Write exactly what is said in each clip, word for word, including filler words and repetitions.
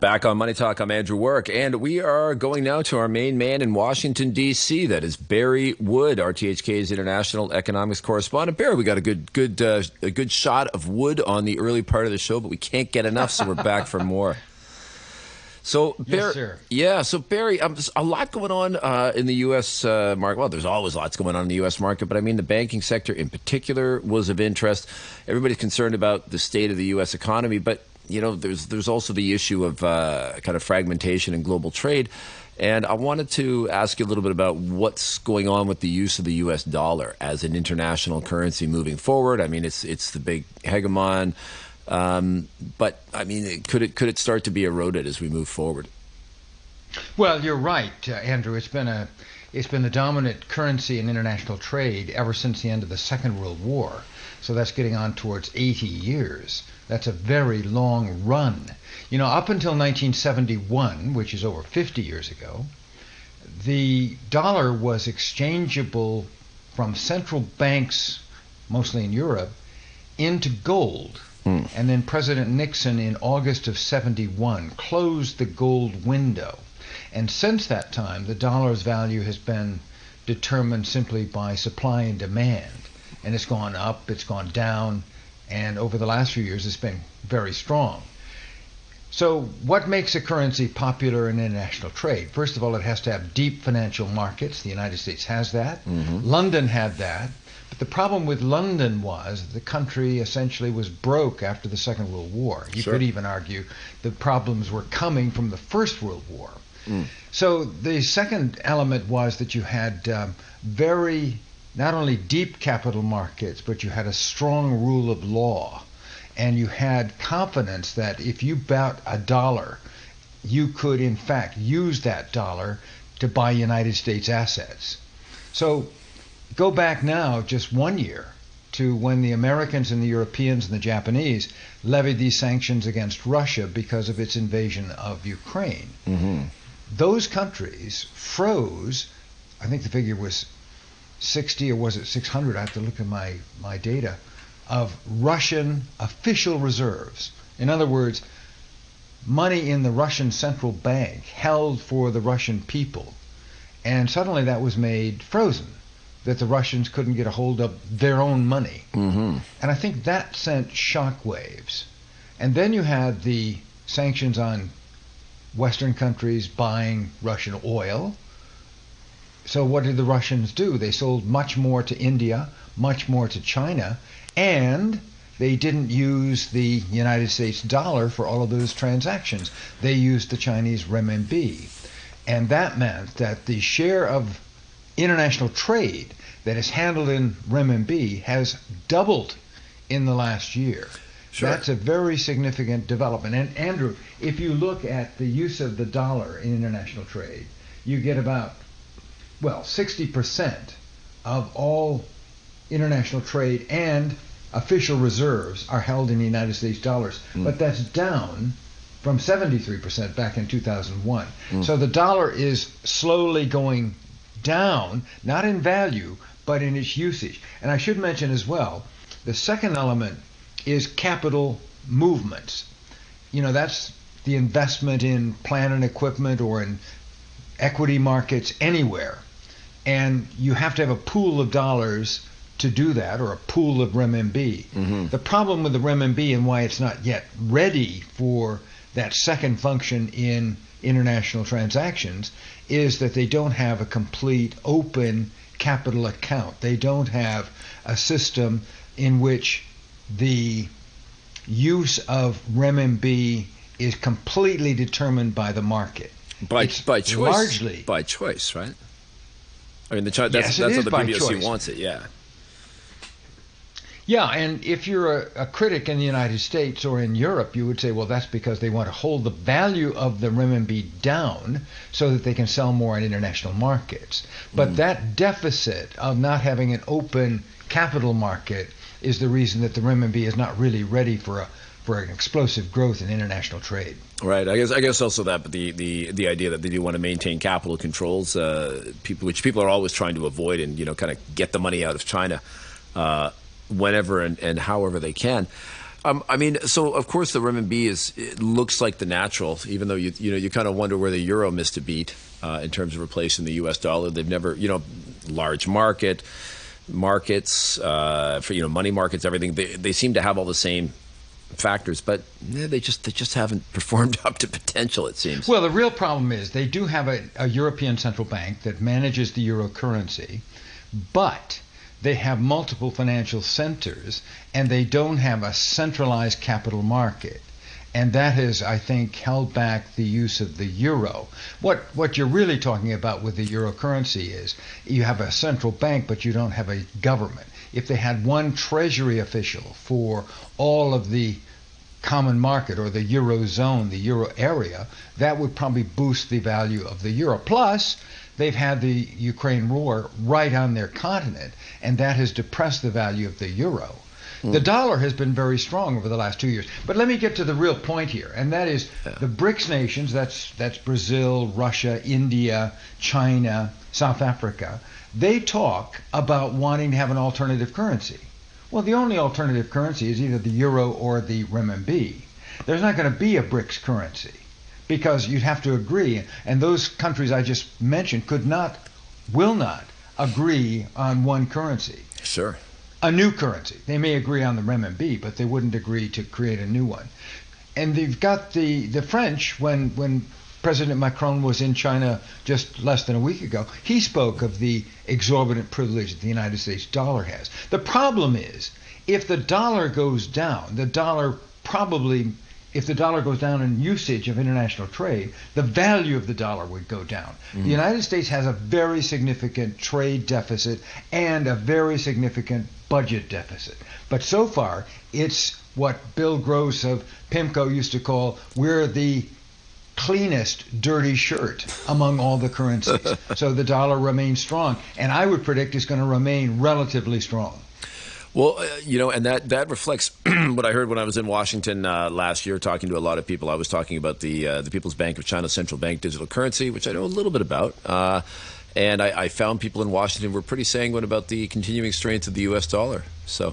Back on Money Talk, I'm Andrew Work, and we are going now to our main man in Washington, D C. That is Barry Wood, R T H K's international economics correspondent. Barry, we got a good, good, uh, a good shot of Wood on the early part of the show, but we can't get enough, so we're back for more. So, yes, Barry, yeah. So, Barry, um, a lot going on uh, in the U S uh, market. Well, there's always lots going on in the U S market, but I mean the banking sector in particular was of interest. Everybody's concerned about the state of the U S economy, but you know, there's there's also the issue of uh, kind of fragmentation in global trade. And I wanted to ask you a little bit about what's going on with the use of the U S dollar as an international currency moving forward. I mean, it's it's the big hegemon. Um, but, I mean, could it could it start to be eroded as we move forward? Well, you're right, uh, Andrew. It's been a it's been the dominant currency in international trade ever since the end of the Second World War. So that's getting on towards eighty years. That's a very long run. You know, up until nineteen seventy-one, which is over fifty years ago, the dollar was exchangeable from central banks, mostly in Europe, into gold. Mm. And then President Nixon, in August of seventy-one, closed the gold window. And since that time, the dollar's value has been determined simply by supply and demand. And it's gone up, it's gone down, and over the last few years it's been very strong. So what makes a currency popular in international trade? First of all, it has to have deep financial markets. The United States has that. Mm-hmm. London had that. But the problem with London was the country essentially was broke after the Second World War. You sure. could even argue the problems were coming from the First World War. Mm. So the second element was that you had um, very, not only deep capital markets, but you had a strong rule of law. And you had confidence that if you bought a dollar, you could in fact use that dollar to buy United States assets. So go back now just one year to when the Americans and the Europeans and the Japanese levied these sanctions against Russia because of its invasion of Ukraine. Mm-hmm. Those countries froze, I think the figure was sixty or was it six hundred, I have to look at my, my data, of Russian official reserves. In other words, money in the Russian central bank held for the Russian people. And suddenly that was made frozen, that the Russians couldn't get a hold of their own money. Mm-hmm. And I think that sent shockwaves. And then you had the sanctions on Western countries buying Russian oil. So what did the Russians do? They sold much more to India, much more to China, and they didn't use the United States dollar for all of those transactions. They used the Chinese renminbi. And that meant that the share of international trade that is handled in renminbi has doubled in the last year. Sure. That's a very significant development. And Andrew, if you look at the use of the dollar in international trade, you get about, well, sixty percent of all international trade and official reserves are held in the United States dollars. Mm. But that's down from seventy-three percent back in two thousand one. Mm. So the dollar is slowly going down, not in value, but in its usage. And I should mention as well, the second element is capital movements. You know, that's the investment in plant and equipment or in equity markets anywhere. And you have to have a pool of dollars to do that, or a pool of renminbi. Mm-hmm. The problem with the renminbi and why it's not yet ready for that second function in international transactions is that they don't have a complete open capital account. They don't have a system in which the use of renminbi is completely determined by the market. By, by choice, largely, by choice, right? I mean, the chi- that's, yes, that's how the P B O C wants it, yeah. Yeah, and if you're a, a critic in the United States or in Europe, you would say, well, that's because they want to hold the value of the renminbi down so that they can sell more in international markets. But mm. that deficit of not having an open capital market is the reason that the renminbi is not really ready for a for an explosive growth in international trade. Right. I guess I guess also that, but the, the, the idea that they do want to maintain capital controls, uh, people, which people are always trying to avoid and, you know, kind of get the money out of China uh, whenever and, and however they can. Um, I mean, so of course the renminbi is, it looks like the natural, even though you you know you kind of wonder where the euro missed a beat uh, in terms of replacing the U S dollar. They've never, you know, large market markets uh, for you know money markets, everything. They they seem to have all the same factors, but yeah, they just they just haven't performed up to potential, it seems. Well, the real problem is they do have a, a European central bank that manages the euro currency, but they have multiple financial centers, and they don't have a centralized capital market. And that has, I think, held back the use of the euro. What what you're really talking about with the euro currency is you have a central bank, but you don't have a government. If they had one treasury official for all of the common market or the eurozone, the euro area, that would probably boost the value of the euro. Plus, they've had the Ukraine war right on their continent, and that has depressed the value of the euro. Mm. The dollar has been very strong over the last two years. But let me get to the real point here, and that is yeah. the BRICS nations, that's, that's Brazil, Russia, India, China, South Africa, they talk about wanting to have an alternative currency. Well, the only alternative currency is either the euro or the renminbi. There's not going to be a BRICS currency because you'd have to agree, and those countries I just mentioned could not, will not agree on one currency. Sure. A new currency. They may agree on the renminbi, but they wouldn't agree to create a new one. And they've got the, the French, when, when President Macron was in China just less than a week ago, he spoke of the exorbitant privilege that the United States dollar has. The problem is, if the dollar goes down, the dollar probably, if the dollar goes down in usage of international trade, the value of the dollar would go down. Mm-hmm. The United States has a very significant trade deficit and a very significant budget deficit. But so far, it's what Bill Gross of PIMCO used to call, we're the cleanest dirty shirt among all the currencies. So the dollar remains strong, and I would predict it's going to remain relatively strong. Well, uh, you know, and that, that reflects what I heard when I was in Washington uh, last year talking to a lot of people. I was talking about the uh, the People's Bank of China's central bank digital currency, which I know a little bit about. Uh, and I, I found people in Washington were pretty sanguine about the continuing strength of the U S dollar. So,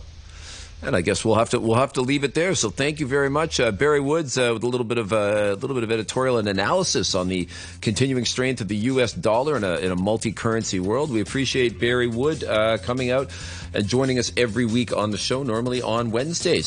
and I guess we'll have to we'll have to leave it there. So thank you very much, uh, Barry Woods, uh, with a little bit of a uh, little bit of editorial and analysis on the continuing strength of the U S dollar in a in a multi-currency world. We appreciate Barry Wood uh, coming out and joining us every week on the show, normally on Wednesdays.